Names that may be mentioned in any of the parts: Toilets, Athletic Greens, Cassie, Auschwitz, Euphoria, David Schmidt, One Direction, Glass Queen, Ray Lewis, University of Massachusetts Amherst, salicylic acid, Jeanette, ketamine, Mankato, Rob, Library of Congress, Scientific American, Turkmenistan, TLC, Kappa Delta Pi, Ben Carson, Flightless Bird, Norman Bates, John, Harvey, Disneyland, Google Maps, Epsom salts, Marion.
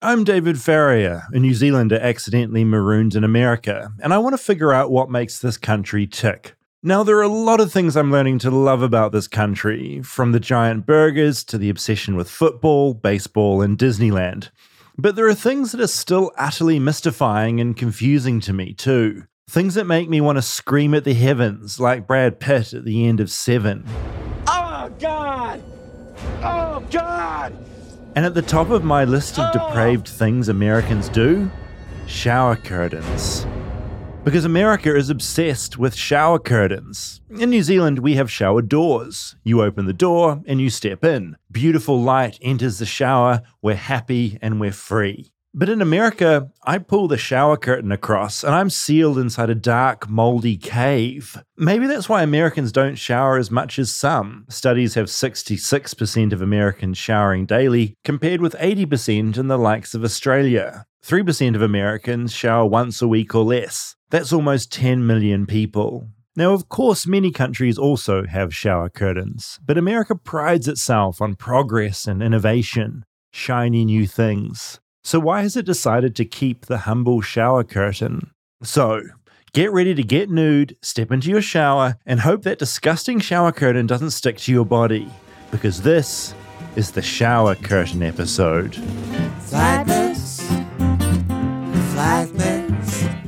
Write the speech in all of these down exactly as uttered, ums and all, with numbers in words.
I'm David Farrier, a New Zealander accidentally marooned in America, and I want to figure out what makes this country tick. Now, there are a lot of things I'm learning to love about this country, from the giant burgers to the obsession with football, baseball, and Disneyland. But there are things that are still utterly mystifying and confusing to me, too. Things that make me want to scream at the heavens, like Brad Pitt at the end of Seven. Oh, God! Oh, God! And at the top of my list of depraved things Americans do, shower curtains. Because America is obsessed with shower curtains. In New Zealand, we have shower doors. You open the door and you step in. Beautiful light enters the shower, we're happy and we're free. But in America, I pull the shower curtain across and I'm sealed inside a dark, moldy cave. Maybe that's why Americans don't shower as much as some. Studies have sixty-six percent of Americans showering daily, compared with eighty percent in the likes of Australia. three percent of Americans shower once a week or less. That's almost ten million people. Now, of course, many countries also have shower curtains, but America prides itself on progress and innovation, shiny new things. So why has it decided to keep the humble shower curtain? So, get ready to get nude, step into your shower, and hope that disgusting shower curtain doesn't stick to your body, because this is the shower curtain episode. Flightless, flightless,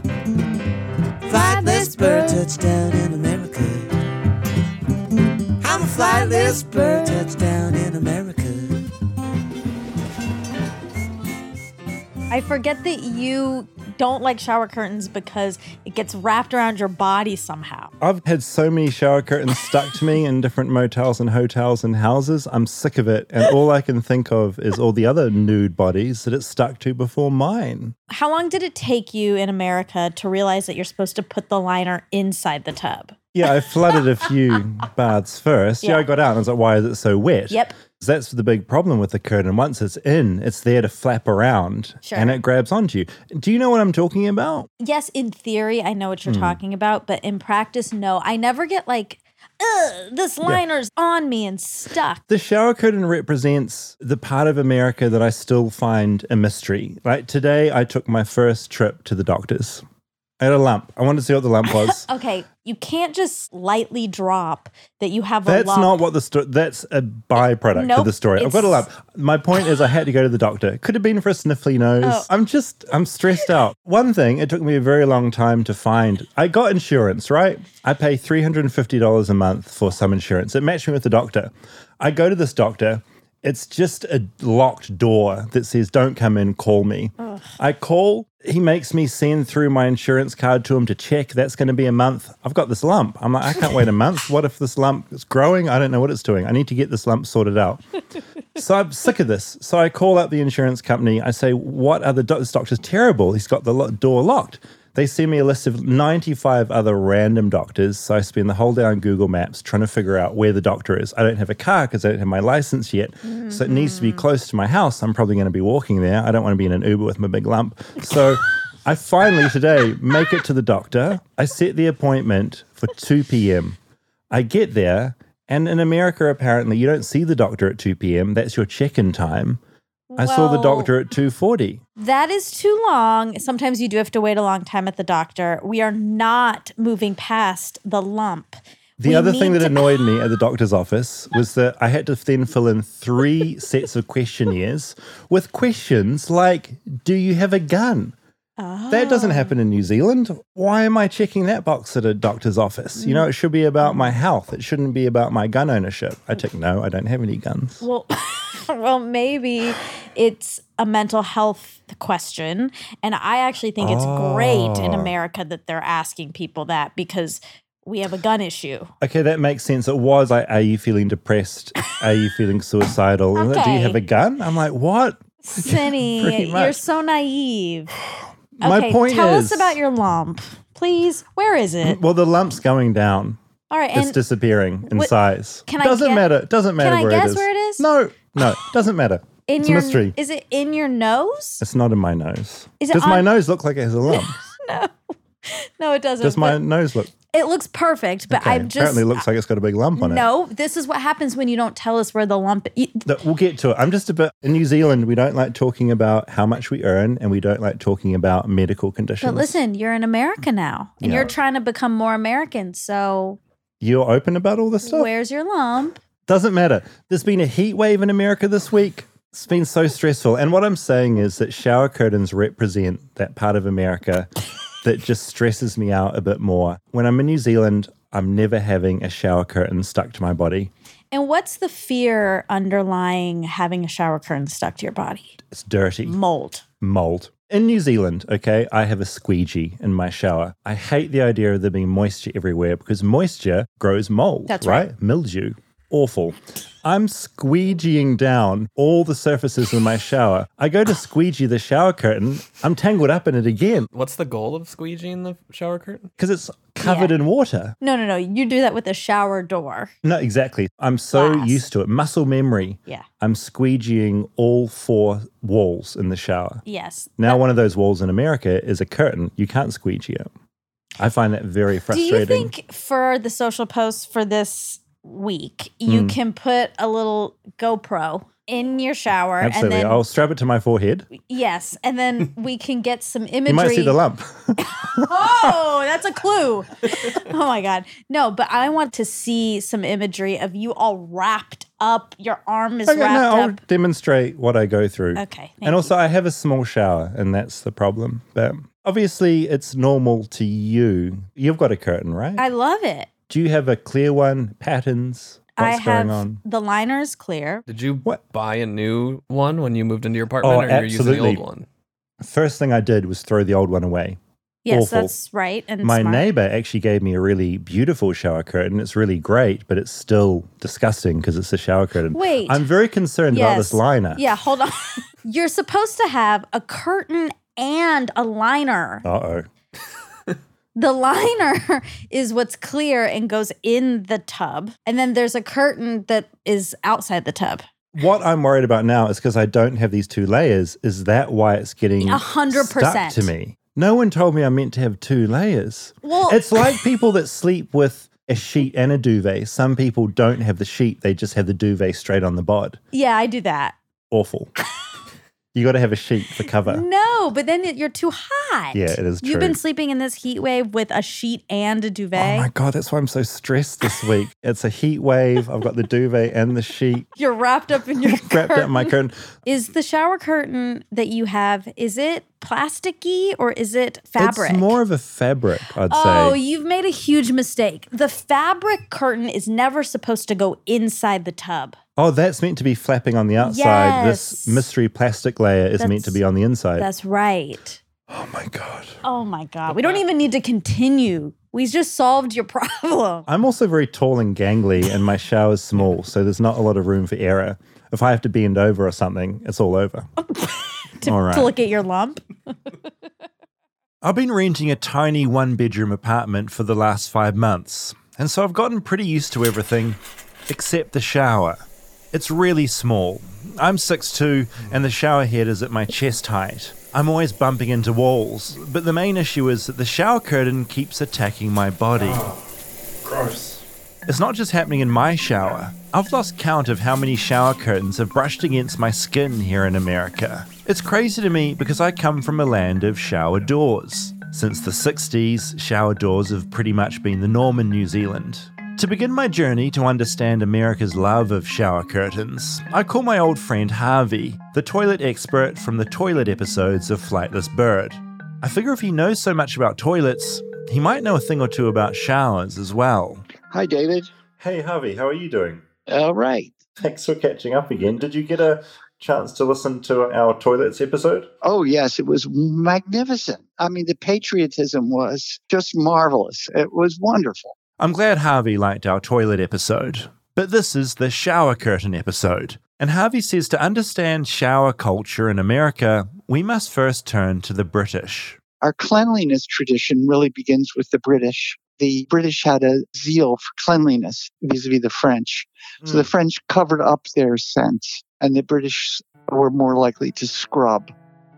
flightless bird touchdown in America. I'm a flightless bird touchdown in America. I forget that you don't like shower curtains because it gets wrapped around your body somehow. I've had so many shower curtains stuck to me in different motels and hotels and houses. I'm sick of it. And all I can think of is all the other nude bodies that it's stuck to before mine. How long did it take you in America to realize that you're supposed to put the liner inside the tub? Yeah, I flooded a few baths first. Yeah. yeah, I got out and I was like, why is it so wet? Yep. That's the big problem with the curtain. Once it's in, it's there to flap around sure. and it grabs onto you. Do you know what I'm talking about? Yes, in theory, I know what you're mm. talking about, but in practice, no. I never get like, ugh, this liner's yeah. on me and stuck. The shower curtain represents the part of America that I still find a mystery. Like today, I took my first trip to the doctor's. I had a lump. I wanted to see what the lump was. Okay, you can't just lightly drop that you have a that's lump. That's not what the story, that's a byproduct nope, of the story. I've got a lump. My point is I had to go to the doctor. Could have been for a sniffly nose. Oh. I'm just, I'm stressed out. One thing, it took me a very long time to find. I got insurance, right? I pay three hundred fifty dollars a month for some insurance. It matched me with the doctor. I go to this doctor. It's just a locked door that says, don't come in, call me. Ugh. I call, he makes me send through my insurance card to him to check. That's going to be a month. I've got this lump. I'm like, I can't wait a month. What if this lump is growing? I don't know what it's doing. I need to get this lump sorted out. So I'm sick of this. So I call up the insurance company. I say, what are the do- this doctor's terrible? He's got the lo- door locked. They send me a list of ninety-five other random doctors, so I spend the whole day on Google Maps trying to figure out where the doctor is. I don't have a car because I don't have my license yet, mm-hmm. so it needs to be close to my house. I'm probably going to be walking there. I don't want to be in an Uber with my big lump. So I finally today make it to the doctor. I set the appointment for two p.m. I get there, and in America, apparently, you don't see the doctor at two p.m. That's your check-in time. I well, saw the doctor at two forty. That is too long. Sometimes you do have to wait a long time at the doctor. We are not moving past the lump. The we other thing that to- annoyed me at the doctor's office was that I had to then fill in three sets of questionnaires with questions like, do you have a gun? Oh. That doesn't happen in New Zealand. Why am I checking that box at a doctor's office? You know, it should be about my health. It shouldn't be about my gun ownership. I tick no, I don't have any guns. Well, well, maybe it's a mental health question. And I actually think it's oh. great in America that they're asking people that because we have a gun issue. Okay, that makes sense. It was like, are you feeling depressed? Are you feeling suicidal? Okay. Do you have a gun? I'm like, what? Cindy, you're so naive. My okay, point tell is, us about your lump, please. Where is it? Well, the lump's going down. All right, it's and disappearing in what, size. Can I doesn't guess, matter. Doesn't matter can where I guess it is. Where it is? No, no, doesn't matter. In it's your, a mystery. Is it in your nose? It's not in my nose. Is it Does on, my nose look like it has a lump? No. No, it doesn't. Does my nose look? It looks perfect, but okay. I'm just... Apparently it looks like it's got a big lump on it. No, this is what happens when you don't tell us where the lump... We'll get to it. I'm just a bit... In New Zealand, we don't like talking about how much we earn, and we don't like talking about medical conditions. But listen, you're in America now, and yeah. you're trying to become more American, so... You're open about all this stuff? Where's your lump? Doesn't matter. There's been a heat wave in America this week. It's been so stressful. And what I'm saying is that shower curtains represent that part of America... that just stresses me out a bit more. When I'm in New Zealand, I'm never having a shower curtain stuck to my body. And what's the fear underlying having a shower curtain stuck to your body? It's dirty. Mold. Mold. In New Zealand, okay, I have a squeegee in my shower. I hate the idea of there being moisture everywhere because moisture grows mold, That's right? right? Mildew. Awful. I'm squeegeeing down all the surfaces in my shower. I go to squeegee the shower curtain. I'm tangled up in it again. What's the goal of squeegeeing the shower curtain? Because it's covered yeah. in water. No, no, no. You do that with a shower door. No, exactly. I'm so Glass. used to it. Muscle memory. Yeah. I'm squeegeeing all four walls in the shower. Yes. Now that- one of those walls in America is a curtain. You can't squeegee it. I find that very frustrating. Do you think for the social posts for this... week, you mm. can put a little GoPro in your shower. Absolutely. And then, I'll strap it to my forehead. Yes. And then we can get some imagery. You might see the lump. Oh, that's a clue. Oh my God. No, but I want to see some imagery of you all wrapped up. Your arm is okay, wrapped no, I'll up. I'll demonstrate what I go through. Okay. And also you. I have a small shower and that's the problem. But obviously it's normal to you. You've got a curtain, right? I love it. Do you have a clear one? Patterns? What's I have going on? The liner is clear. Did you what? buy a new one when you moved into your apartment, oh, or absolutely. you're using the old one? First thing I did was throw the old one away. Yes, Awful. that's right. And my smart. neighbor actually gave me a really beautiful shower curtain. It's really great, but it's still disgusting because it's a shower curtain. Wait, I'm very concerned yes. about this liner. Yeah, hold on. You're supposed to have a curtain and a liner. Uh oh. The liner is what's clear and goes in the tub. And then there's a curtain that is outside the tub. What I'm worried about now is because I don't have these two layers. Is that why it's getting one hundred percent stuck to me? No one told me I meant to have two layers. Well, it's like people that sleep with a sheet and a duvet. Some people don't have the sheet. They just have the duvet straight on the bod. Yeah, I do that. Awful. You got to have a sheet for cover. No, but then you're too hot. Yeah, it is true. You've been sleeping in this heat wave with a sheet and a duvet. Oh my God, that's why I'm so stressed this week. It's a heat wave. I've got the duvet and the sheet. You're wrapped up in your curtain. Wrapped up in my curtain. Is the shower curtain that you have, is it plasticky or is it fabric? It's more of a fabric, I'd oh, say. Oh, you've made a huge mistake. The fabric curtain is never supposed to go inside the tub. Oh, that's meant to be flapping on the outside. Yes. This mystery plastic layer is that's, meant to be on the inside. That's right. Oh, my God. Oh, my God. We don't even need to continue. We just solved your problem. I'm also very tall and gangly, and my shower's small, so there's not a lot of room for error. If I have to bend over or something, it's all over. to, all right. to look at your lump? I've been renting a tiny one-bedroom apartment for the last five months, and so I've gotten pretty used to everything except the shower. It's really small. I'm six foot two and the shower head is at my chest height. I'm always bumping into walls, but the main issue is that the shower curtain keeps attacking my body. Oh, gross. It's not just happening in my shower. I've lost count of how many shower curtains have brushed against my skin here in America. It's crazy to me because I come from a land of shower doors. Since the sixties, shower doors have pretty much been the norm in New Zealand. To begin my journey to understand America's love of shower curtains, I call my old friend Harvey, the toilet expert from the toilet episodes of Flightless Bird. I figure if he knows so much about toilets, he might know a thing or two about showers as well. Hi, David. Hey, Harvey. How are you doing? All right. Thanks for catching up again. Did you get a chance to listen to our toilets episode? Oh, yes. It was magnificent. I mean, the patriotism was just marvelous. It was wonderful. I'm glad Harvey liked our toilet episode, but this is the shower curtain episode. And Harvey says to understand shower culture in America, we must first turn to the British. Our cleanliness tradition really begins with the British. The British had a zeal for cleanliness vis-a-vis the French. Mm. So the French covered up their scents, and the British were more likely to scrub.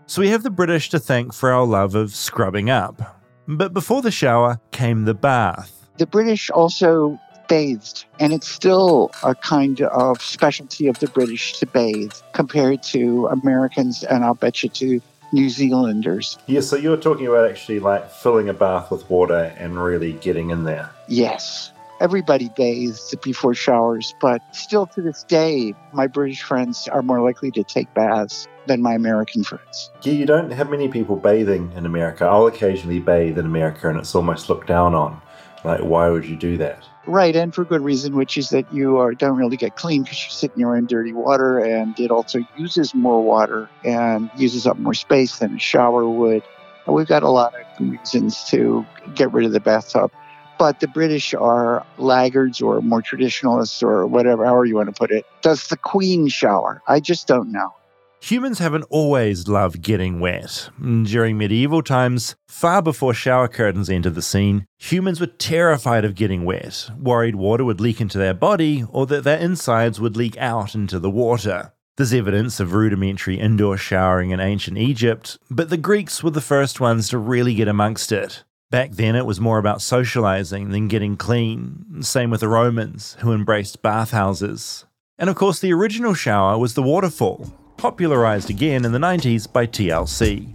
So we have the British to thank for our love of scrubbing up. But before the shower came the bath. The British also bathed, and it's still a kind of specialty of the British to bathe compared to Americans, and I'll bet you to New Zealanders. Yeah, so you're talking about actually like filling a bath with water and really getting in there. Yes. Everybody bathes before showers, but still to this day, my British friends are more likely to take baths than my American friends. Yeah, you don't have many people bathing in America. I'll occasionally bathe in America and it's almost looked down on. Like, why would you do that? Right, and for good reason, which is that you are, don't really get clean because you sit in your own dirty water, and it also uses more water and uses up more space than a shower would. And we've got a lot of reasons to get rid of the bathtub. But the British are laggards or more traditionalists or whatever, however you want to put it. Does the Queen shower? I just don't know. Humans haven't always loved getting wet. During medieval times, far before shower curtains entered the scene, humans were terrified of getting wet, worried water would leak into their body or that their insides would leak out into the water. There's evidence of rudimentary indoor showering in ancient Egypt, but the Greeks were the first ones to really get amongst it. Back then, it was more about socializing than getting clean. Same with the Romans, who embraced bathhouses. And of course, the original shower was the waterfall, popularized again in the nineties by T L C.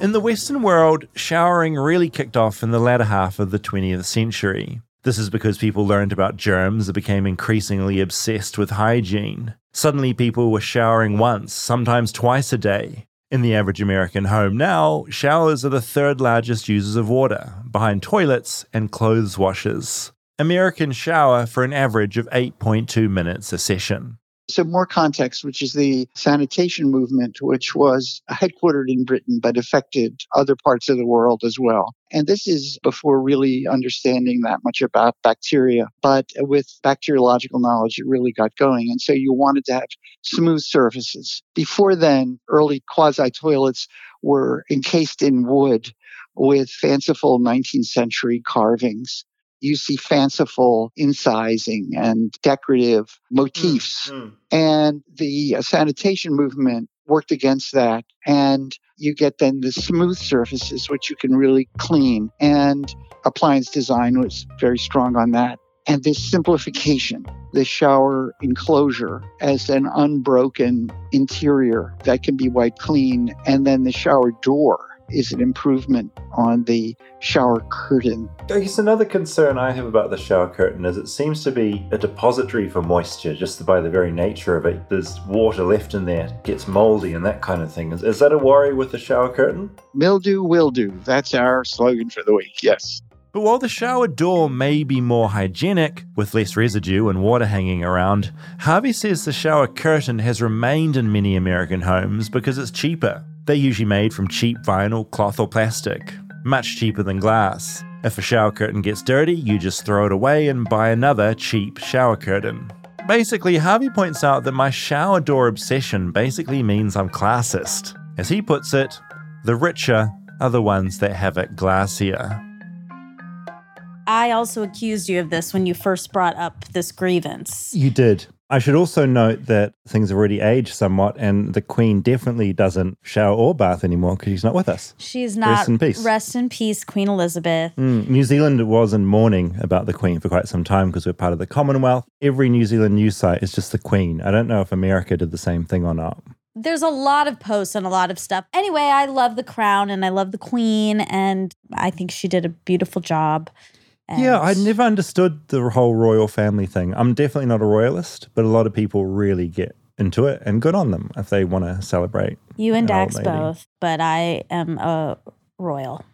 In the Western world, showering really kicked off in the latter half of the twentieth century. This is because people learned about germs and became increasingly obsessed with hygiene. Suddenly, people were showering once, sometimes twice a day. In the average American home now, showers are the third largest users of water, behind toilets and clothes washers. Americans shower for an average of eight point two minutes a session. So more context, which is the sanitation movement, which was headquartered in Britain but affected other parts of the world as well. And this is before really understanding that much about bacteria. But with bacteriological knowledge, it really got going. And so you wanted to have smooth surfaces. Before then, early quasi-toilets were encased in wood with fanciful nineteenth century carvings. You see fanciful incising and decorative motifs. Mm, mm. And the uh, sanitation movement worked against that. And you get then the smooth surfaces, which you can really clean. And appliance design was very strong on that. And this simplification, the shower enclosure as an unbroken interior that can be wiped clean. And then the shower door is an improvement on the shower curtain. I guess another concern I have about the shower curtain is it seems to be a depository for moisture just by the very nature of it. There's water left in there, it gets moldy and that kind of thing. Is, is that a worry with the shower curtain? Mildew will do. That's our slogan for the week, yes. But while the shower door may be more hygienic, with less residue and water hanging around, Harvey says the shower curtain has remained in many American homes because it's cheaper. They're usually made from cheap vinyl, cloth or plastic, much cheaper than glass. If a shower curtain gets dirty, you just throw it away and buy another cheap shower curtain. Basically, Harvey points out that my shower door obsession basically means I'm classist. As he puts it, the richer are the ones that have it glassier. I also accused you of this when you first brought up this grievance. You did. I should also note that things have already aged somewhat, and the Queen definitely doesn't shower or bath anymore because she's not with us. She's not. Rest in peace. Rest in peace, Queen Elizabeth. Mm, New Zealand was in mourning about the Queen for quite some time because we're part of the Commonwealth. Every New Zealand news site is just the Queen. I don't know if America did the same thing or not. There's a lot of posts and a lot of stuff. Anyway, I love the crown and I love the Queen, and I think she did a beautiful job. And yeah, I never understood the whole royal family thing. I'm definitely not a royalist, but a lot of people really get into it, and good on them if they want to celebrate. You and Dax both, but I am a royal,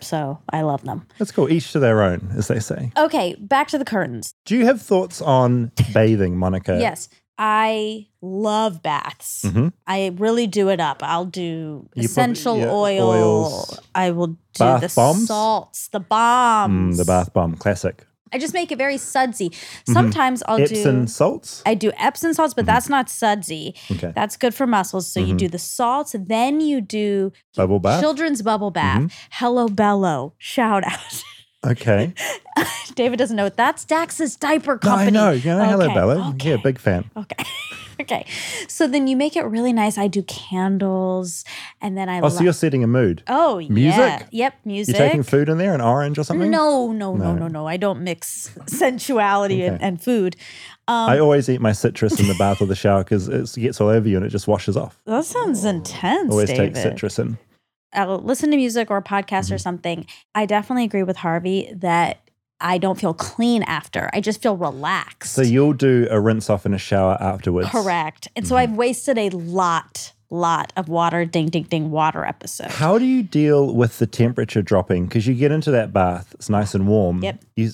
so I love them. That's cool. Each to their own, as they say. Okay, back to the curtains. Do you have thoughts on bathing, Monica? Yes. I love baths. Mm-hmm. I really do it up. I'll do you essential probably, yeah, oil. Oils. I will do bath the bombs? salts, the bombs. Mm, the bath bomb, classic. I just make it very sudsy. Sometimes mm-hmm. I'll Epsom do... Epsom salts? I do Epsom salts, but mm-hmm. that's not sudsy. Okay. That's good for muscles. So mm-hmm. you do the salts, then you do... Bubble bath? Children's bubble bath. Mm-hmm. Hello Bello. Shout out. Okay. David doesn't know it. That's Dax's diaper company. No, I know. You know, okay. Hello Bello. Okay. Yeah, big fan. Okay. okay. So then you make it really nice. I do candles, and then I. Oh, lo- so you're setting a mood. Oh, music? Yeah. Yep, music. You're taking food in there, an orange or something? No, no, no, no, no. no. I don't mix sensuality okay. and, and food. Um, I always eat my citrus in the bath or the shower because it gets all over you and it just washes off. That sounds intense. Always David. Take citrus in. I'll listen to music or a podcast mm-hmm. or something. I definitely agree with Harvey that I don't feel clean after. I just feel relaxed. So you'll do a rinse off in a shower afterwards. Correct. And mm-hmm. so I've wasted a lot, lot of water, ding, ding, ding, water episode. How do you deal with the temperature dropping? Because you get into that bath, it's nice and warm. Yep. You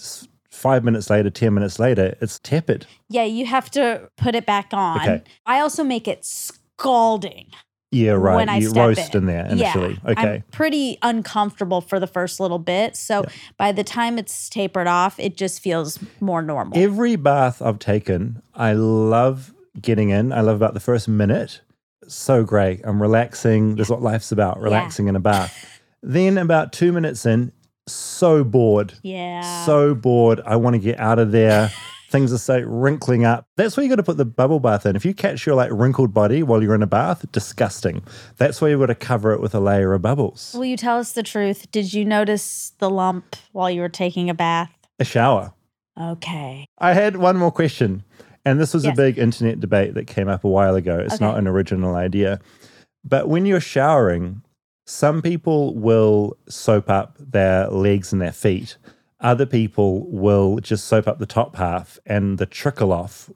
Five minutes later, ten minutes later, it's tepid. Yeah, you have to put it back on. Okay. I also make it scalding. Yeah, right. When I you step roast in, in there initially. Yeah, okay. I'm pretty uncomfortable for the first little bit. So yeah. by the time it's tapered off, it just feels more normal. Every bath I've taken, I love getting in. I love about the first minute. It's so great. I'm relaxing. That's what life's about, relaxing yeah. in a bath. Then about two minutes in, so bored. Yeah. So bored. I want to get out of there. Things are so wrinkling up. That's where you got to put the bubble bath in. If you catch your like wrinkled body while you're in a bath, disgusting. That's where you've got to cover it with a layer of bubbles. Will you tell us the truth? Did you notice the lump while you were taking a bath? A shower. Okay. I had one more question. And this was yes. a big internet debate that came up a while ago. It's okay. not an original idea. But when you're showering, some people will soap up their legs and their feet. Other people will just soap up the top half and the trickle off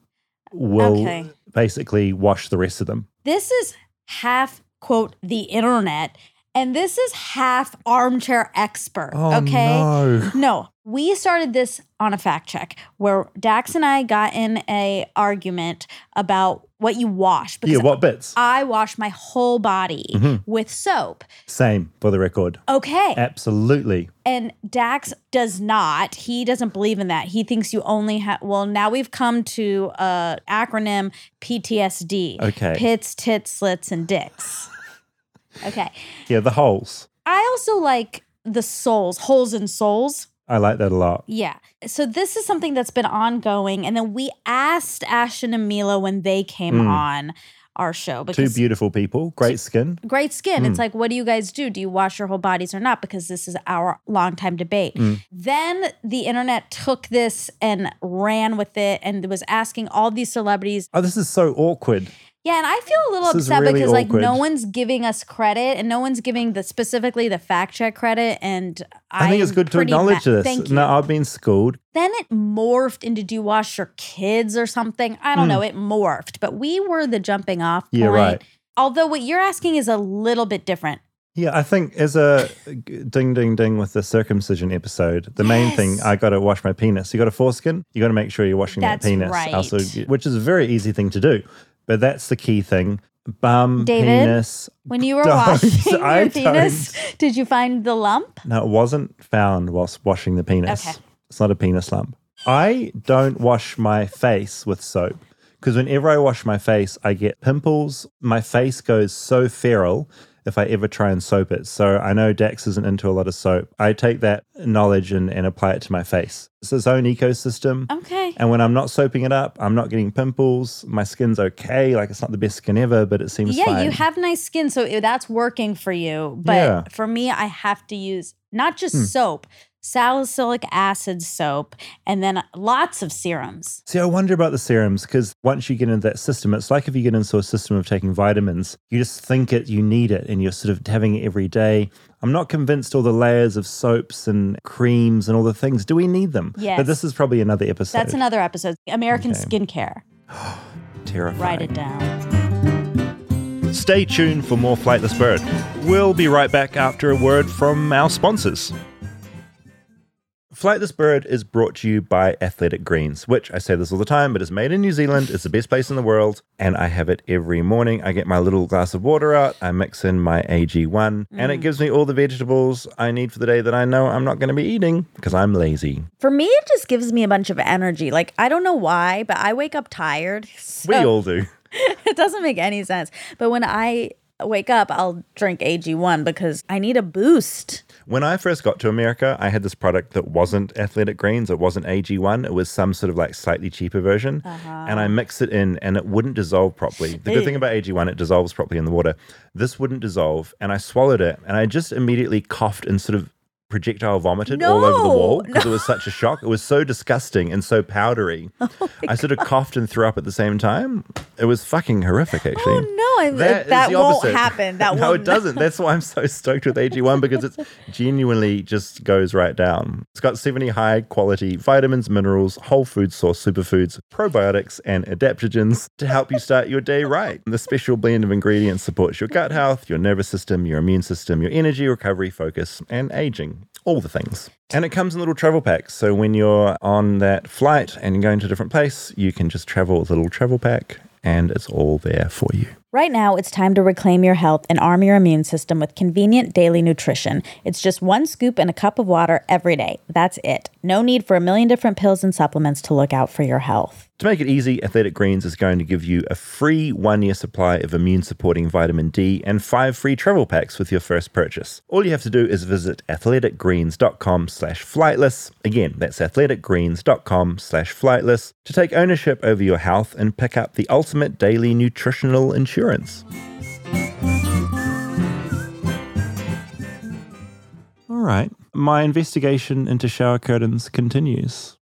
will okay. basically wash the rest of them. This is half, quote, the internet, and this is half armchair expert, oh, okay? No. no. We started this on a fact check where Dax and I got in a argument about what you wash. Because yeah, what bits? I wash my whole body mm-hmm. with soap. Same, for the record. Okay. Absolutely. And Dax does not. He doesn't believe in that. He thinks you only have, well, now we've come to uh, acronym P T S D. Okay. Pits, tits, slits, and dicks. Okay. Yeah, the holes. I also like the soles, holes in soles. I like that a lot. Yeah. So this is something that's been ongoing. And then we asked Ashton and Mila when they came mm. on our show. Because two beautiful people, great skin. Great skin. Mm. It's like, what do you guys do? Do you wash your whole bodies or not? Because this is our long-time debate. Mm. Then the internet took this and ran with it and was asking all these celebrities. Oh, this is so awkward. Yeah, and I feel a little this upset really because awkward. like no one's giving us credit and no one's giving the specifically the fact check credit. And I, I think it's good to acknowledge ma- this. Thank you. No, I've been schooled. Then it morphed into do you wash your kids or something? I don't mm. know. It morphed, but we were the jumping off point. Yeah, right. Although what you're asking is a little bit different. Yeah, I think as a ding, ding, ding with the circumcision episode, the yes. main thing, I got to wash my penis. You got a foreskin, you got to make sure you're washing That's that penis. Right. Also, which is a very easy thing to do. But that's the key thing. Bum, David, penis. When you were washing your I penis, don't. Did you find the lump? No, it wasn't found whilst washing the penis. Okay. It's not a penis lump. I don't wash my face with soap because whenever I wash my face, I get pimples. My face goes so feral if I ever try and soap it. So I know Dax isn't into a lot of soap. I take that knowledge and, and apply it to my face. It's its own ecosystem. Okay. And when I'm not soaping it up, I'm not getting pimples. My skin's okay. Like, it's not the best skin ever, but it seems yeah, fine. Yeah, you have nice skin, so that's working for you. But yeah. for me, I have to use not just hmm. soap, salicylic acid soap, and then lots of serums. See, I wonder about the serums because once you get into that system, it's like if you get into a system of taking vitamins, you just think it, you need it, and you're sort of having it every day. I'm not convinced all the layers of soaps and creams and all the things. Do we need them? Yes. But this is probably another episode. That's another episode. American okay. skincare. Terrifying. Write it down. Stay tuned for more Flightless Bird. We'll be right back after a word from our sponsors. Flightless Bird is brought to you by Athletic Greens, which I say this all the time, but it's made in New Zealand. It's the best place in the world, and I have it every morning. I get my little glass of water out, I mix in my A G one, mm. and it gives me all the vegetables I need for the day that I know I'm not going to be eating because I'm lazy. For me, it just gives me a bunch of energy. Like, I don't know why, but I wake up tired. So we all do. It doesn't make any sense. But when I wake up, I'll drink A G one because I need a boost. When I first got to America, I had this product that wasn't Athletic Greens. It wasn't A G one. It was some sort of like slightly cheaper version. Uh-huh. And I mixed it in and it wouldn't dissolve properly. The good thing about A G one, it dissolves properly in the water. This wouldn't dissolve. And I swallowed it and I just immediately coughed and sort of projectile vomited no, all over the wall because no. it was such a shock. It was so disgusting and so powdery. Oh I sort of God. coughed and threw up at the same time. It was fucking horrific, actually. Oh, no. That, that won't opposite. happen. That no, won't. it doesn't. That's why I'm so stoked with A G one because it's genuinely just goes right down. It's got seventy high-quality vitamins, minerals, whole food source superfoods, probiotics, and adaptogens to help you start your day right. And the special blend of ingredients supports your gut health, your nervous system, your immune system, your energy, recovery, focus, and aging. All the things. And it comes in little travel packs. So when you're on that flight and you're going to a different place, you can just travel with a little travel pack and it's all there for you. Right now, it's time to reclaim your health and arm your immune system with convenient daily nutrition. It's just one scoop and a cup of water every day. That's it. No need for a million different pills and supplements to look out for your health. To make it easy, Athletic Greens is going to give you a free one-year supply of immune-supporting vitamin D and five free travel packs with your first purchase. All you have to do is visit athletic greens dot com slash flightless. Again, that's athletic greens dot com slash flightless to take ownership over your health and pick up the ultimate daily nutritional insurance. All right, my investigation into shower curtains continues.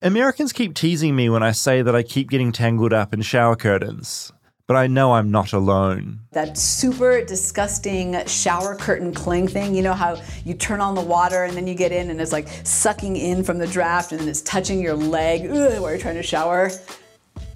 Americans keep teasing me when I say that I keep getting tangled up in shower curtains, but I know I'm not alone. That super disgusting shower curtain cling thing, you know how you turn on the water and then you get in and it's like sucking in from the draft and it's touching your leg. Ugh, while you're trying to shower.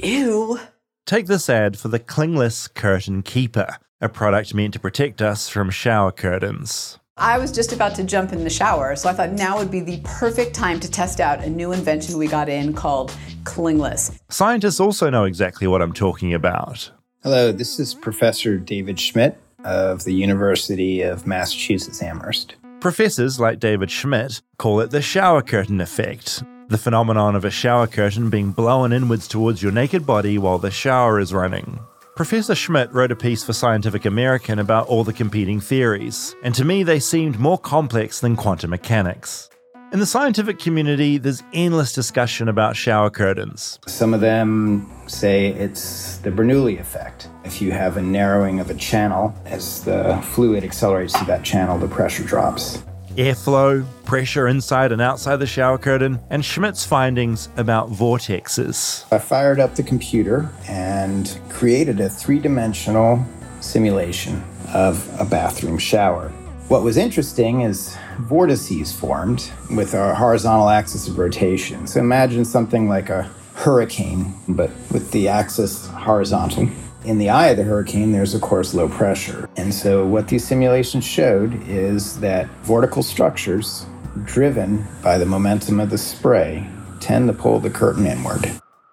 Ew. Take this ad for the Clingless Curtain Keeper, a product meant to protect us from shower curtains. I was just about to jump in the shower, so I thought now would be the perfect time to test out a new invention we got in called Clingless. Scientists also know exactly what I'm talking about. Hello, this is Professor David Schmidt of the University of Massachusetts Amherst. Professors like David Schmidt call it the shower curtain effect, the phenomenon of a shower curtain being blown inwards towards your naked body while the shower is running. Professor Schmidt wrote a piece for Scientific American about all the competing theories, and to me they seemed more complex than quantum mechanics. In the scientific community, there's endless discussion about shower curtains. Some of them say it's the Bernoulli effect. If you have a narrowing of a channel, as the fluid accelerates through that channel, the pressure drops. Airflow, pressure inside and outside the shower curtain, and Schmidt's findings about vortexes. I fired up the computer and created a three-dimensional simulation of a bathroom shower. What was interesting is vortices formed with a horizontal axis of rotation. So imagine something like a hurricane, but with the axis horizontal. In the eye of the hurricane, there's, of course, low pressure. And so what these simulations showed is that vortical structures, driven by the momentum of the spray, tend to pull the curtain inward.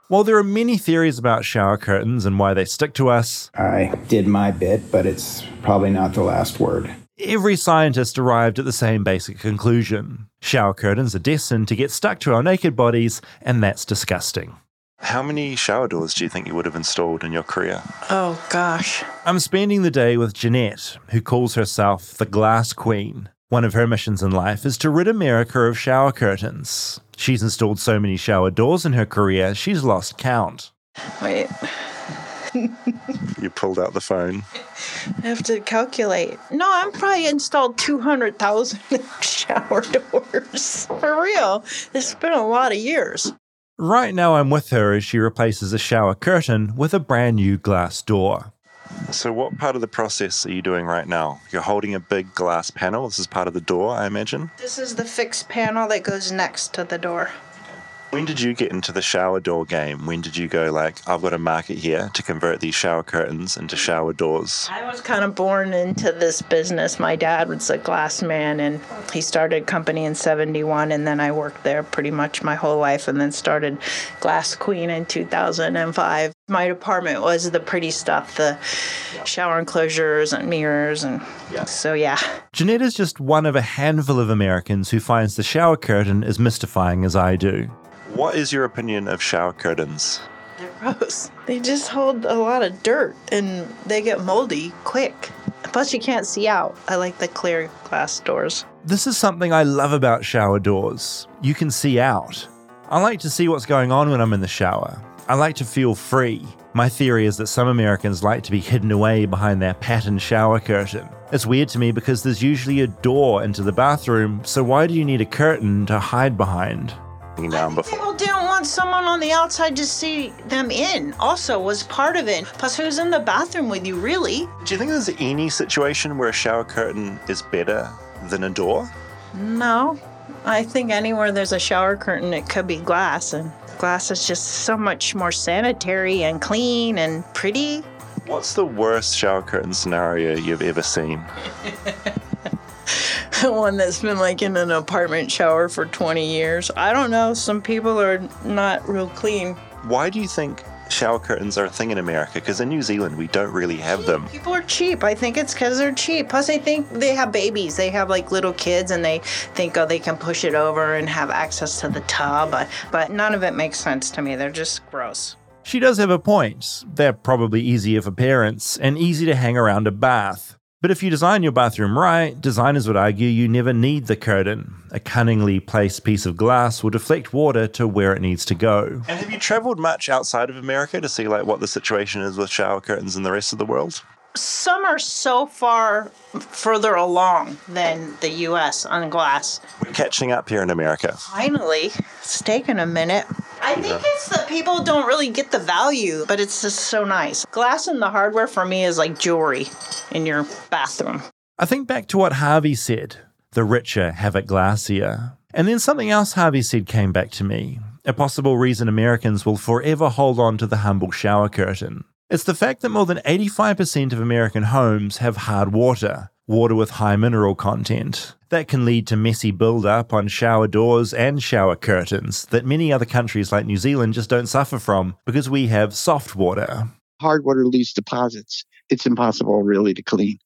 While there are many theories about shower curtains and why they stick to us, I did my bit, but it's probably not the last word. Every scientist arrived at the same basic conclusion. Shower curtains are destined to get stuck to our naked bodies, and that's disgusting. How many shower doors do you think you would have installed in your career? Oh, gosh. I'm spending the day with Jeanette, who calls herself the Glass Queen. One of her missions in life is to rid America of shower curtains. She's installed so many shower doors in her career, she's lost count. Wait. You pulled out the phone. I have to calculate. No, I'm probably installed two hundred thousand shower doors. For real. It's been a lot of years. Right now I'm with her as she replaces a shower curtain with a brand new glass door. So what part of the process are you doing right now? You're holding a big glass panel. This is part of the door, I imagine. This is the fixed panel that goes next to the door. When did you get into the shower door game? When did you go like, I've got a market here to convert these shower curtains into shower doors? I was kind of born into this business. My dad was a glass man and he started a company in seventy-one and then I worked there pretty much my whole life and then started Glass Queen in two thousand five. My department was the pretty stuff, the shower enclosures and mirrors and yeah. so yeah. Jeanette is just one of a handful of Americans who finds the shower curtain as mystifying as I do. What is your opinion of shower curtains? They're gross. They just hold a lot of dirt and they get moldy quick. Plus you can't see out. I like the clear glass doors. This is something I love about shower doors. You can see out. I like to see what's going on when I'm in the shower. I like to feel free. My theory is that some Americans like to be hidden away behind their patterned shower curtain. It's weird to me because there's usually a door into the bathroom, so why do you need a curtain to hide behind? Down I think people didn't want someone on the outside to see them in also was part of it. Plus, who's in the bathroom with you, really? Do you think there's any situation where a shower curtain is better than a door? No. I think anywhere there's a shower curtain, it could be glass. And glass is just so much more sanitary and clean and pretty. What's the worst shower curtain scenario you've ever seen? One that's been like in an apartment shower for twenty years. I don't know. Some people are not real clean. Why do you think shower curtains are a thing in America? Because in New Zealand, we don't really have them. People are cheap. I think it's because they're cheap. Plus, I think they have babies. They have like little kids and they think, oh, they can push it over and have access to the tub. But none of it makes sense to me. They're just gross. She does have a point. They're probably easier for parents and easy to hang around a bath. But if you design your bathroom right, designers would argue you never need the curtain. A cunningly placed piece of glass will deflect water to where it needs to go. And have you traveled much outside of America to see like what the situation is with shower curtains in the rest of the world? Some are so far further along than the U S on glass. We're catching up here in America. Finally. It's taken a minute. I think it's that people don't really get the value, but it's just so nice. Glass and the hardware for me is like jewelry in your bathroom. I think back to what Harvey said, the richer have it glassier. And then something else Harvey said came back to me, a possible reason Americans will forever hold on to the humble shower curtain. It's the fact that more than eighty-five percent of American homes have hard water, water with high mineral content. That can lead to messy build-up on shower doors and shower curtains that many other countries like New Zealand just don't suffer from because we have soft water. Hard water leaves deposits. It's impossible really to clean.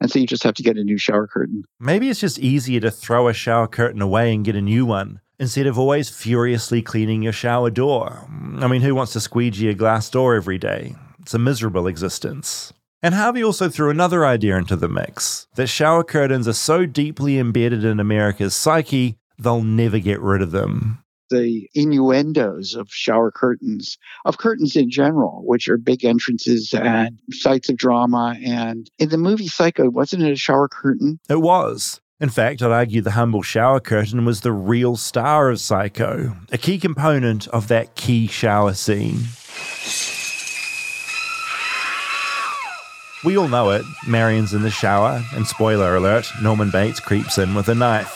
And so you just have to get a new shower curtain. Maybe it's just easier to throw a shower curtain away and get a new one instead of always furiously cleaning your shower door. I mean, who wants to squeegee a glass door every day? It's a miserable existence. And Harvey also threw another idea into the mix, that shower curtains are so deeply embedded in America's psyche, they'll never get rid of them. The innuendos of shower curtains, of curtains in general, which are big entrances and sites of drama. And in the movie Psycho, wasn't it a shower curtain? It was. In fact, I'd argue the humble shower curtain was the real star of Psycho, a key component of that key shower scene. We all know it, Marion's in the shower, and spoiler alert, Norman Bates creeps in with a knife.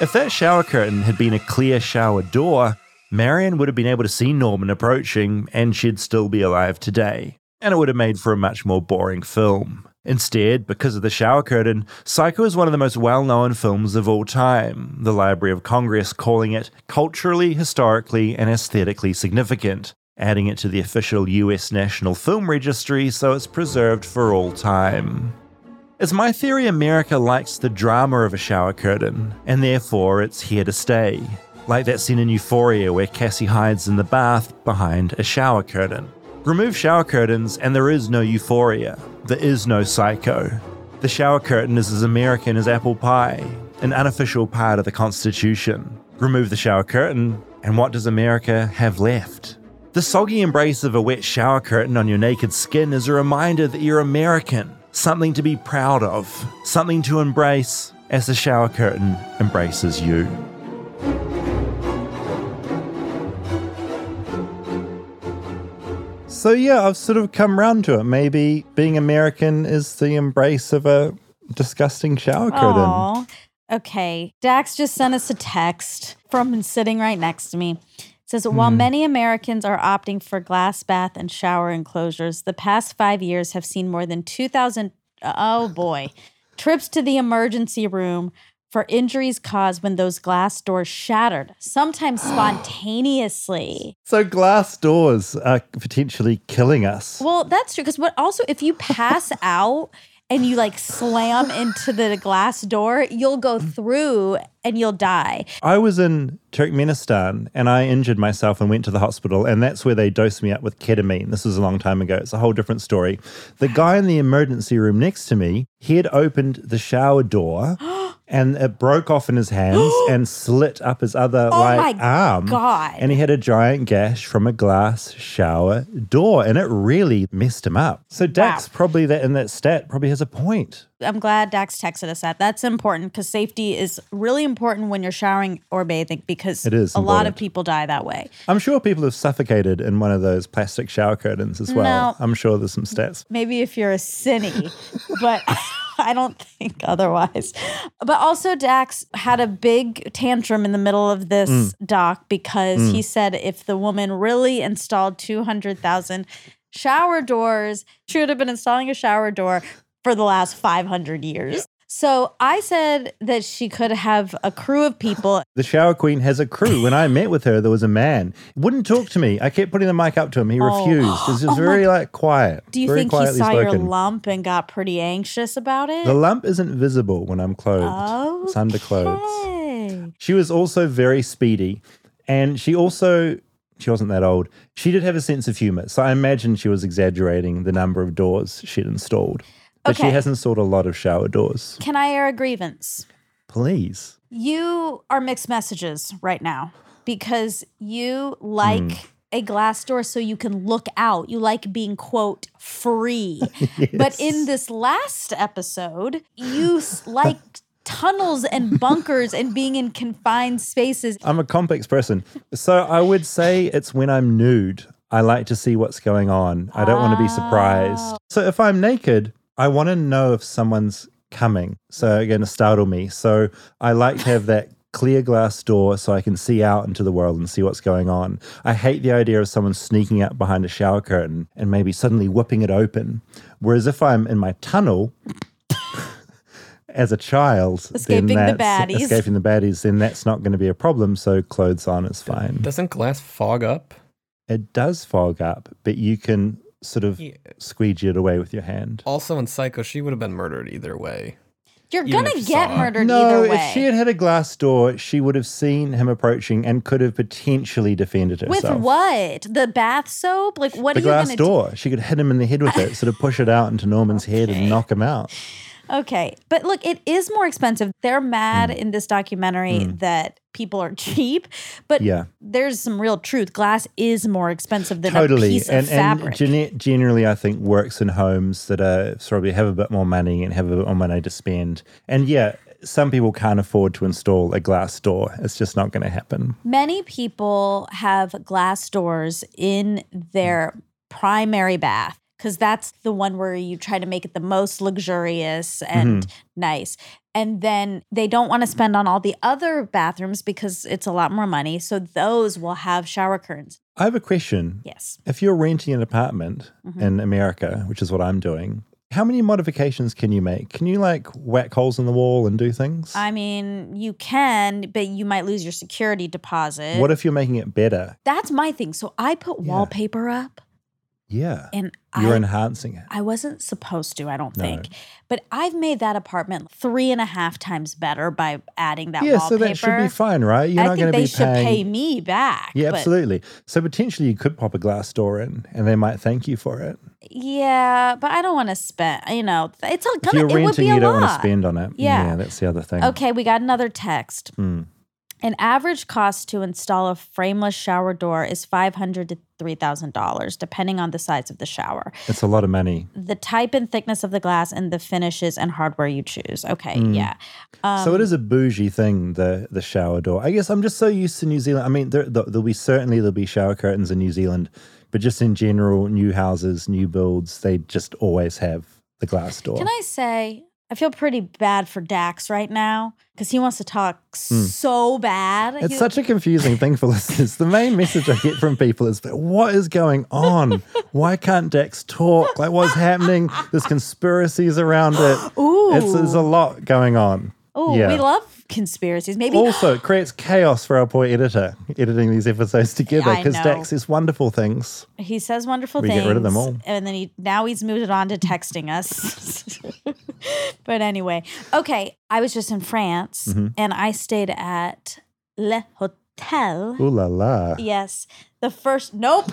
If that shower curtain had been a clear shower door, Marion would have been able to see Norman approaching, and she'd still be alive today. And it would have made for a much more boring film. Instead, because of the shower curtain, Psycho is one of the most well-known films of all time, the Library of Congress calling it culturally, historically, and aesthetically significant, adding it to the official U S National Film Registry so it's preserved for all time. It's my theory America likes the drama of a shower curtain, and therefore it's here to stay. Like that scene in Euphoria where Cassie hides in the bath behind a shower curtain. Remove shower curtains and there is no Euphoria. There is no Psycho. The shower curtain is as American as apple pie, an unofficial part of the Constitution. Remove the shower curtain, and what does America have left? The soggy embrace of a wet shower curtain on your naked skin is a reminder that you're American, something to be proud of, something to embrace as the shower curtain embraces you. So yeah, I've sort of come round to it. Maybe being American is the embrace of a disgusting shower curtain. Aww. Okay, Dax just sent us a text from sitting right next to me. It says, while many Americans are opting for glass bath and shower enclosures, the past five years have seen more than two thousand, oh boy, trips to the emergency room for injuries caused when those glass doors shattered, sometimes spontaneously. So glass doors are potentially killing us. Well, that's true, because what also, if you pass out and you like slam into the glass door, you'll go through and you'll die. I was in Turkmenistan and I injured myself and went to the hospital, and that's where they dosed me up with ketamine. This was a long time ago. It's a whole different story. The guy in the emergency room next to me, he had opened the shower door and it broke off in his hands and slit up his other oh like my arm. God. And he had a giant gash from a glass shower door, and it really messed him up. So Dax wow. probably that in that stat probably has a point. I'm glad Dax texted us that. That's important because safety is really important when you're showering or bathing, because it is a important. lot of people die that way. I'm sure people have suffocated in one of those plastic shower curtains as well. Now, I'm sure there's some stats. Maybe if you're a cine, but I don't think otherwise. But also Dax had a big tantrum in the middle of this mm. doc because mm. he said if the woman really installed two hundred thousand shower doors, she would have been installing a shower door for the last five hundred years. So I said that she could have a crew of people. The shower queen has a crew. When I met with her, there was a man. Wouldn't talk to me. I kept putting the mic up to him. He oh. refused. It was just oh very, like, quiet. Do you very think he saw spoken. your lump and got pretty anxious about it? The lump isn't visible when I'm clothed. Okay. It's under clothes. She was also very speedy. And she also... She wasn't that old. She did have a sense of humor. So I imagine she was exaggerating the number of doors she'd installed. But okay. she has installed a lot of shower doors. Can I air a grievance? Please. You are mixed messages right now because you like mm. a glass door so you can look out. You like being, quote, free. Yes. But in this last episode, you like... tunnels and bunkers and being in confined spaces. I'm a complex person. So I would say it's when I'm nude, I like to see what's going on. I don't oh. want to be surprised. So if I'm naked, I want to know if someone's coming. So they're going to startle me. So I like to have that clear glass door so I can see out into the world and see what's going on. I hate the idea of someone sneaking up behind a shower curtain and maybe suddenly whipping it open. Whereas if I'm in my tunnel... as a child, escaping the baddies. Escaping the baddies, then that's not going to be a problem. So clothes on is fine. Doesn't glass fog up? It does fog up, but you can sort of yeah. squeegee it away with your hand. Also, in Psycho, she would have been murdered either way. You're Even gonna get murdered no, either way. No, if she had had a glass door, she would have seen him approaching and could have potentially defended herself. With what? The bath soap? Like what? The are you glass gonna door. Do? She could hit him in the head with it, sort of push it out into Norman's okay. head and knock him out. Okay. But look, it is more expensive. They're mad mm. in this documentary mm. that people are cheap, but yeah. there's some real truth. Glass is more expensive than totally. a piece and, of fabric. And Jeanette generally, I think, works in homes that are probably have a bit more money and have a bit more money to spend. And yeah, some people can't afford to install a glass door. It's just not going to happen. Many people have glass doors in their mm. primary bath, because that's the one where you try to make it the most luxurious and mm-hmm. nice. And then they don't want to spend on all the other bathrooms because it's a lot more money. So those will have shower curtains. I have a question. Yes. If you're renting an apartment mm-hmm. in America, which is what I'm doing, how many modifications can you make? Can you like whack holes in the wall and do things? I mean, you can, but you might lose your security deposit. What if you're making it better? That's my thing. So I put yeah. wallpaper up. Yeah. And You're I, enhancing it. I wasn't supposed to, I don't no. think. But I've made that apartment three and a half times better by adding that yeah, wallpaper. Yeah, so that should be fine, right? You're I not going to be paying. I think they should pay me back. Yeah, but... absolutely. So potentially you could pop a glass door in and they might thank you for it. Yeah, but I don't want to spend, you know, it's all gonna, if you're it renting, you don't want to spend on it. Yeah. yeah, that's the other thing. Okay, we got another text. Hmm. An average cost to install a frameless shower door is five hundred dollars to three thousand dollars, depending on the size of the shower. It's a lot of money. The type and thickness of the glass and the finishes and hardware you choose. Okay, mm. yeah. Um, so it is a bougie thing, the the shower door. I guess I'm just so used to New Zealand. I mean, there, there'll be certainly there'll be shower curtains in New Zealand, but just in general, new houses, new builds, they just always have the glass door. Can I say... I feel pretty bad for Dax right now because he wants to talk mm. so bad. It's he, such a confusing thing for listeners. The main message I get from people is, but what is going on? Why can't Dax talk? Like, what's happening? There's conspiracies around it. Ooh. It's, there's a lot going on. Oh, yeah. We love conspiracies. Maybe also, it creates chaos for our poor editor, editing these episodes together because Dax says wonderful things. He says wonderful we things. We get rid of them all. And then he now he's moved it on to texting us. But anyway, okay, I was just in France, mm-hmm. and I stayed at Le Hotel. Ooh la la. Yes. The first, nope.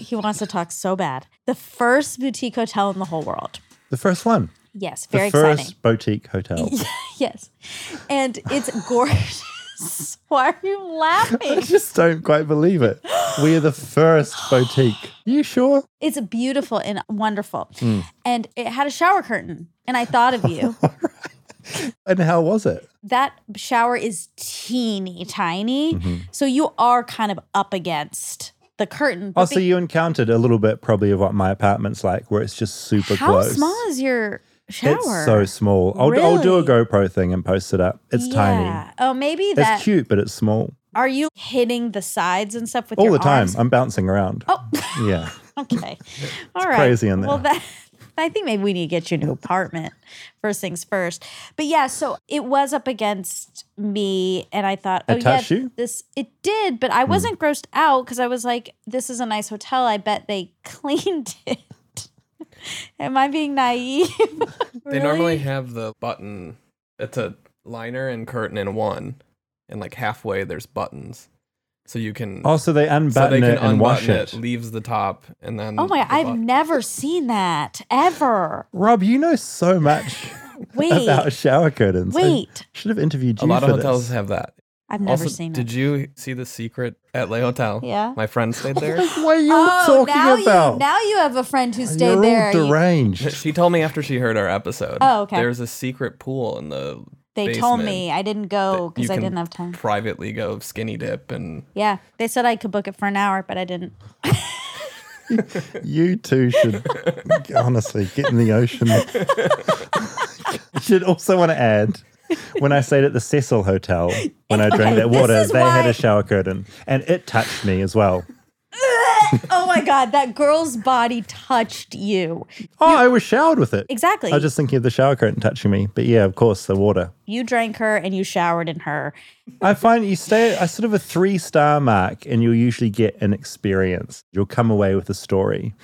He wants to talk so bad. The first boutique hotel in the whole world. The first one. Yes, very exciting. The first exciting. Boutique hotel. Yes. And it's gorgeous. Why are you laughing? I just don't quite believe it. We are the first boutique. You sure? It's beautiful and wonderful. Mm. And it had a shower curtain. And I thought of you. And how was it? That shower is teeny tiny. Mm-hmm. So you are kind of up against the curtain. Oh, so you encountered a little bit probably of what my apartment's like, where it's just super how close. How small is your... shower. It's so small. I'll, really? I'll do a GoPro thing and post it up. It's yeah. tiny. Oh, maybe that. It's cute, but it's small. Are you hitting the sides and stuff with all your the arms? Time? I'm bouncing around. Oh, yeah. Okay. All it's right. Crazy in there. Well, that, I think maybe we need to get you a new apartment. First things first. But yeah, so it was up against me, and I thought, oh yeah, you? this it did. But I wasn't mm. grossed out because I was like, this is a nice hotel. I bet they cleaned it. Am I being naive? Really? They normally have the button. It's a liner and curtain in one. And like halfway there's buttons. So you can... Oh, so they unbutton so they can it unbutton and wash it. it. Leaves the top and then... Oh my, the I've button. never seen that. Ever. Rob, you know so much wait, about shower curtains. Wait. I should have interviewed you A lot for of hotels this. have that. I've never also, seen it. Did you see The Secret at Le Hotel? Yeah. My friend stayed there. What are you oh, talking now about? You, now you have a friend who stayed You're there. You're all deranged. You... She told me after she heard our episode. Oh, okay. There's a secret pool in the They basement told me. I didn't go because I didn't have time. Privately go skinny dip and... Yeah. They said I could book it for an hour, but I didn't. You two should honestly get in the ocean. You should also want to add... When I stayed at the Cecil Hotel, when I drank okay, that water, they why... had a shower curtain. And it touched me as well. Oh my God, that girl's body touched you. Oh, you... I was showered with it. Exactly. I was just thinking of the shower curtain touching me. But yeah, of course, the water. You drank her and you showered in her. I find you stay at a sort of a three-star mark and you'll usually get an experience. You'll come away with a story.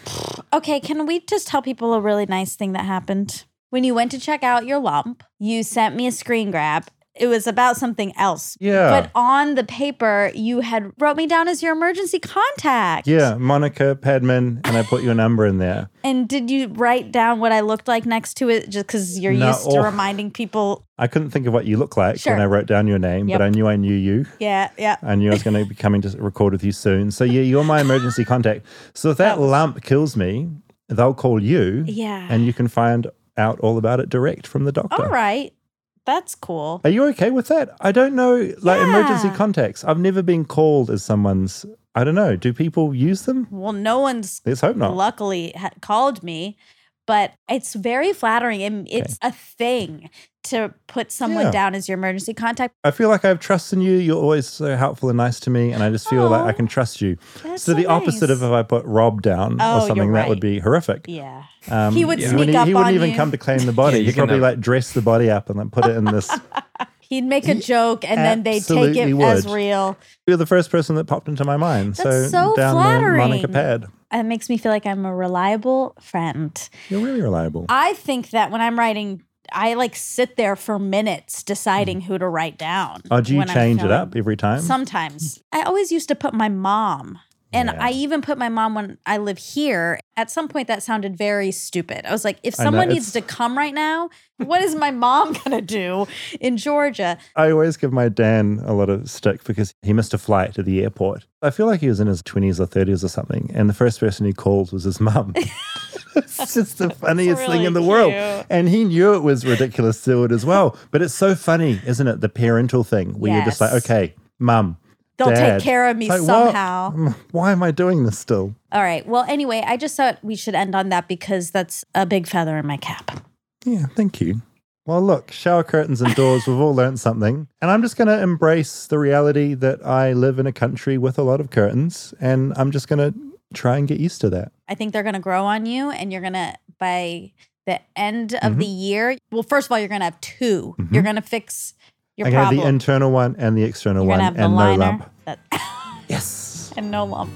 Okay, can we just tell people a really nice thing that happened? When you went to check out your lump, you sent me a screen grab. It was about something else. Yeah. But on the paper, you had wrote me down as your emergency contact. Yeah, Monica Padman, and I put your number in there. And did you write down what I looked like next to it just because you're no, used to oh, reminding people? I couldn't think of what you look like sure. when I wrote down your name, yep. but I knew I knew you. Yeah, yeah. I knew I was going to be coming to record with you soon. So yeah, you're my emergency contact. So if that oh. lump kills me, they'll call you. Yeah. And you can find... out all about it direct from the doctor. All right. That's cool. Are you okay with that? I don't know. Like yeah. emergency contacts. I've never been called as someone's, I don't know. Do people use them? Well, no one's Let's hope not. luckily ha- called me, but it's very flattering. And it's okay. a thing to put someone yeah. down as your emergency contact. I feel like I have trust in you. You're always so helpful and nice to me. And I just feel oh, like I can trust you. That's so the nice. opposite of if I put Rob down oh, or something, you're right. that would be horrific. Yeah. Um, he would yeah. sneak he, up he wouldn't on even you. come to claim the body. yeah, He'd probably know. like dress the body up and then put it in this. He'd make a joke and then they'd take it would. as real. You're the first person that popped into my mind. That's so, so down flattering. The Monica pad. It makes me feel like I'm a reliable friend. You're really reliable. I think that when I'm writing, I like sit there for minutes deciding mm. who to write down. Oh, do you change it up every time? Sometimes. I always used to put my mom. And yeah. I even put my mom when I live here. At some point, that sounded very stupid. I was like, if someone know, needs to come right now, what is my mom going to do in Georgia? I always give my Dan a lot of stick because he missed a flight to the airport. I feel like he was in his twenties or thirties or something. And the first person he called was his mum. It's just the funniest really thing in the cute. world. And he knew it was ridiculous to it as well. But it's so funny, isn't it? The parental thing where yes. you're just like, okay, mum. They'll Dad. take care of me like, somehow. What? Why am I doing this still? All right. Well, anyway, I just thought we should end on that because that's a big feather in my cap. Yeah, thank you. Well, look, shower curtains and doors, we've all learned something. And I'm just going to embrace the reality that I live in a country with a lot of curtains, and I'm just going to try and get used to that. I think they're going to grow on you, and you're going to, by the end of mm-hmm. the year, well, first of all, you're going to have two. Mm-hmm. You're going to fix... Your I problem. got the internal one and the external You're one have and the no lump. That- yes. And no lump.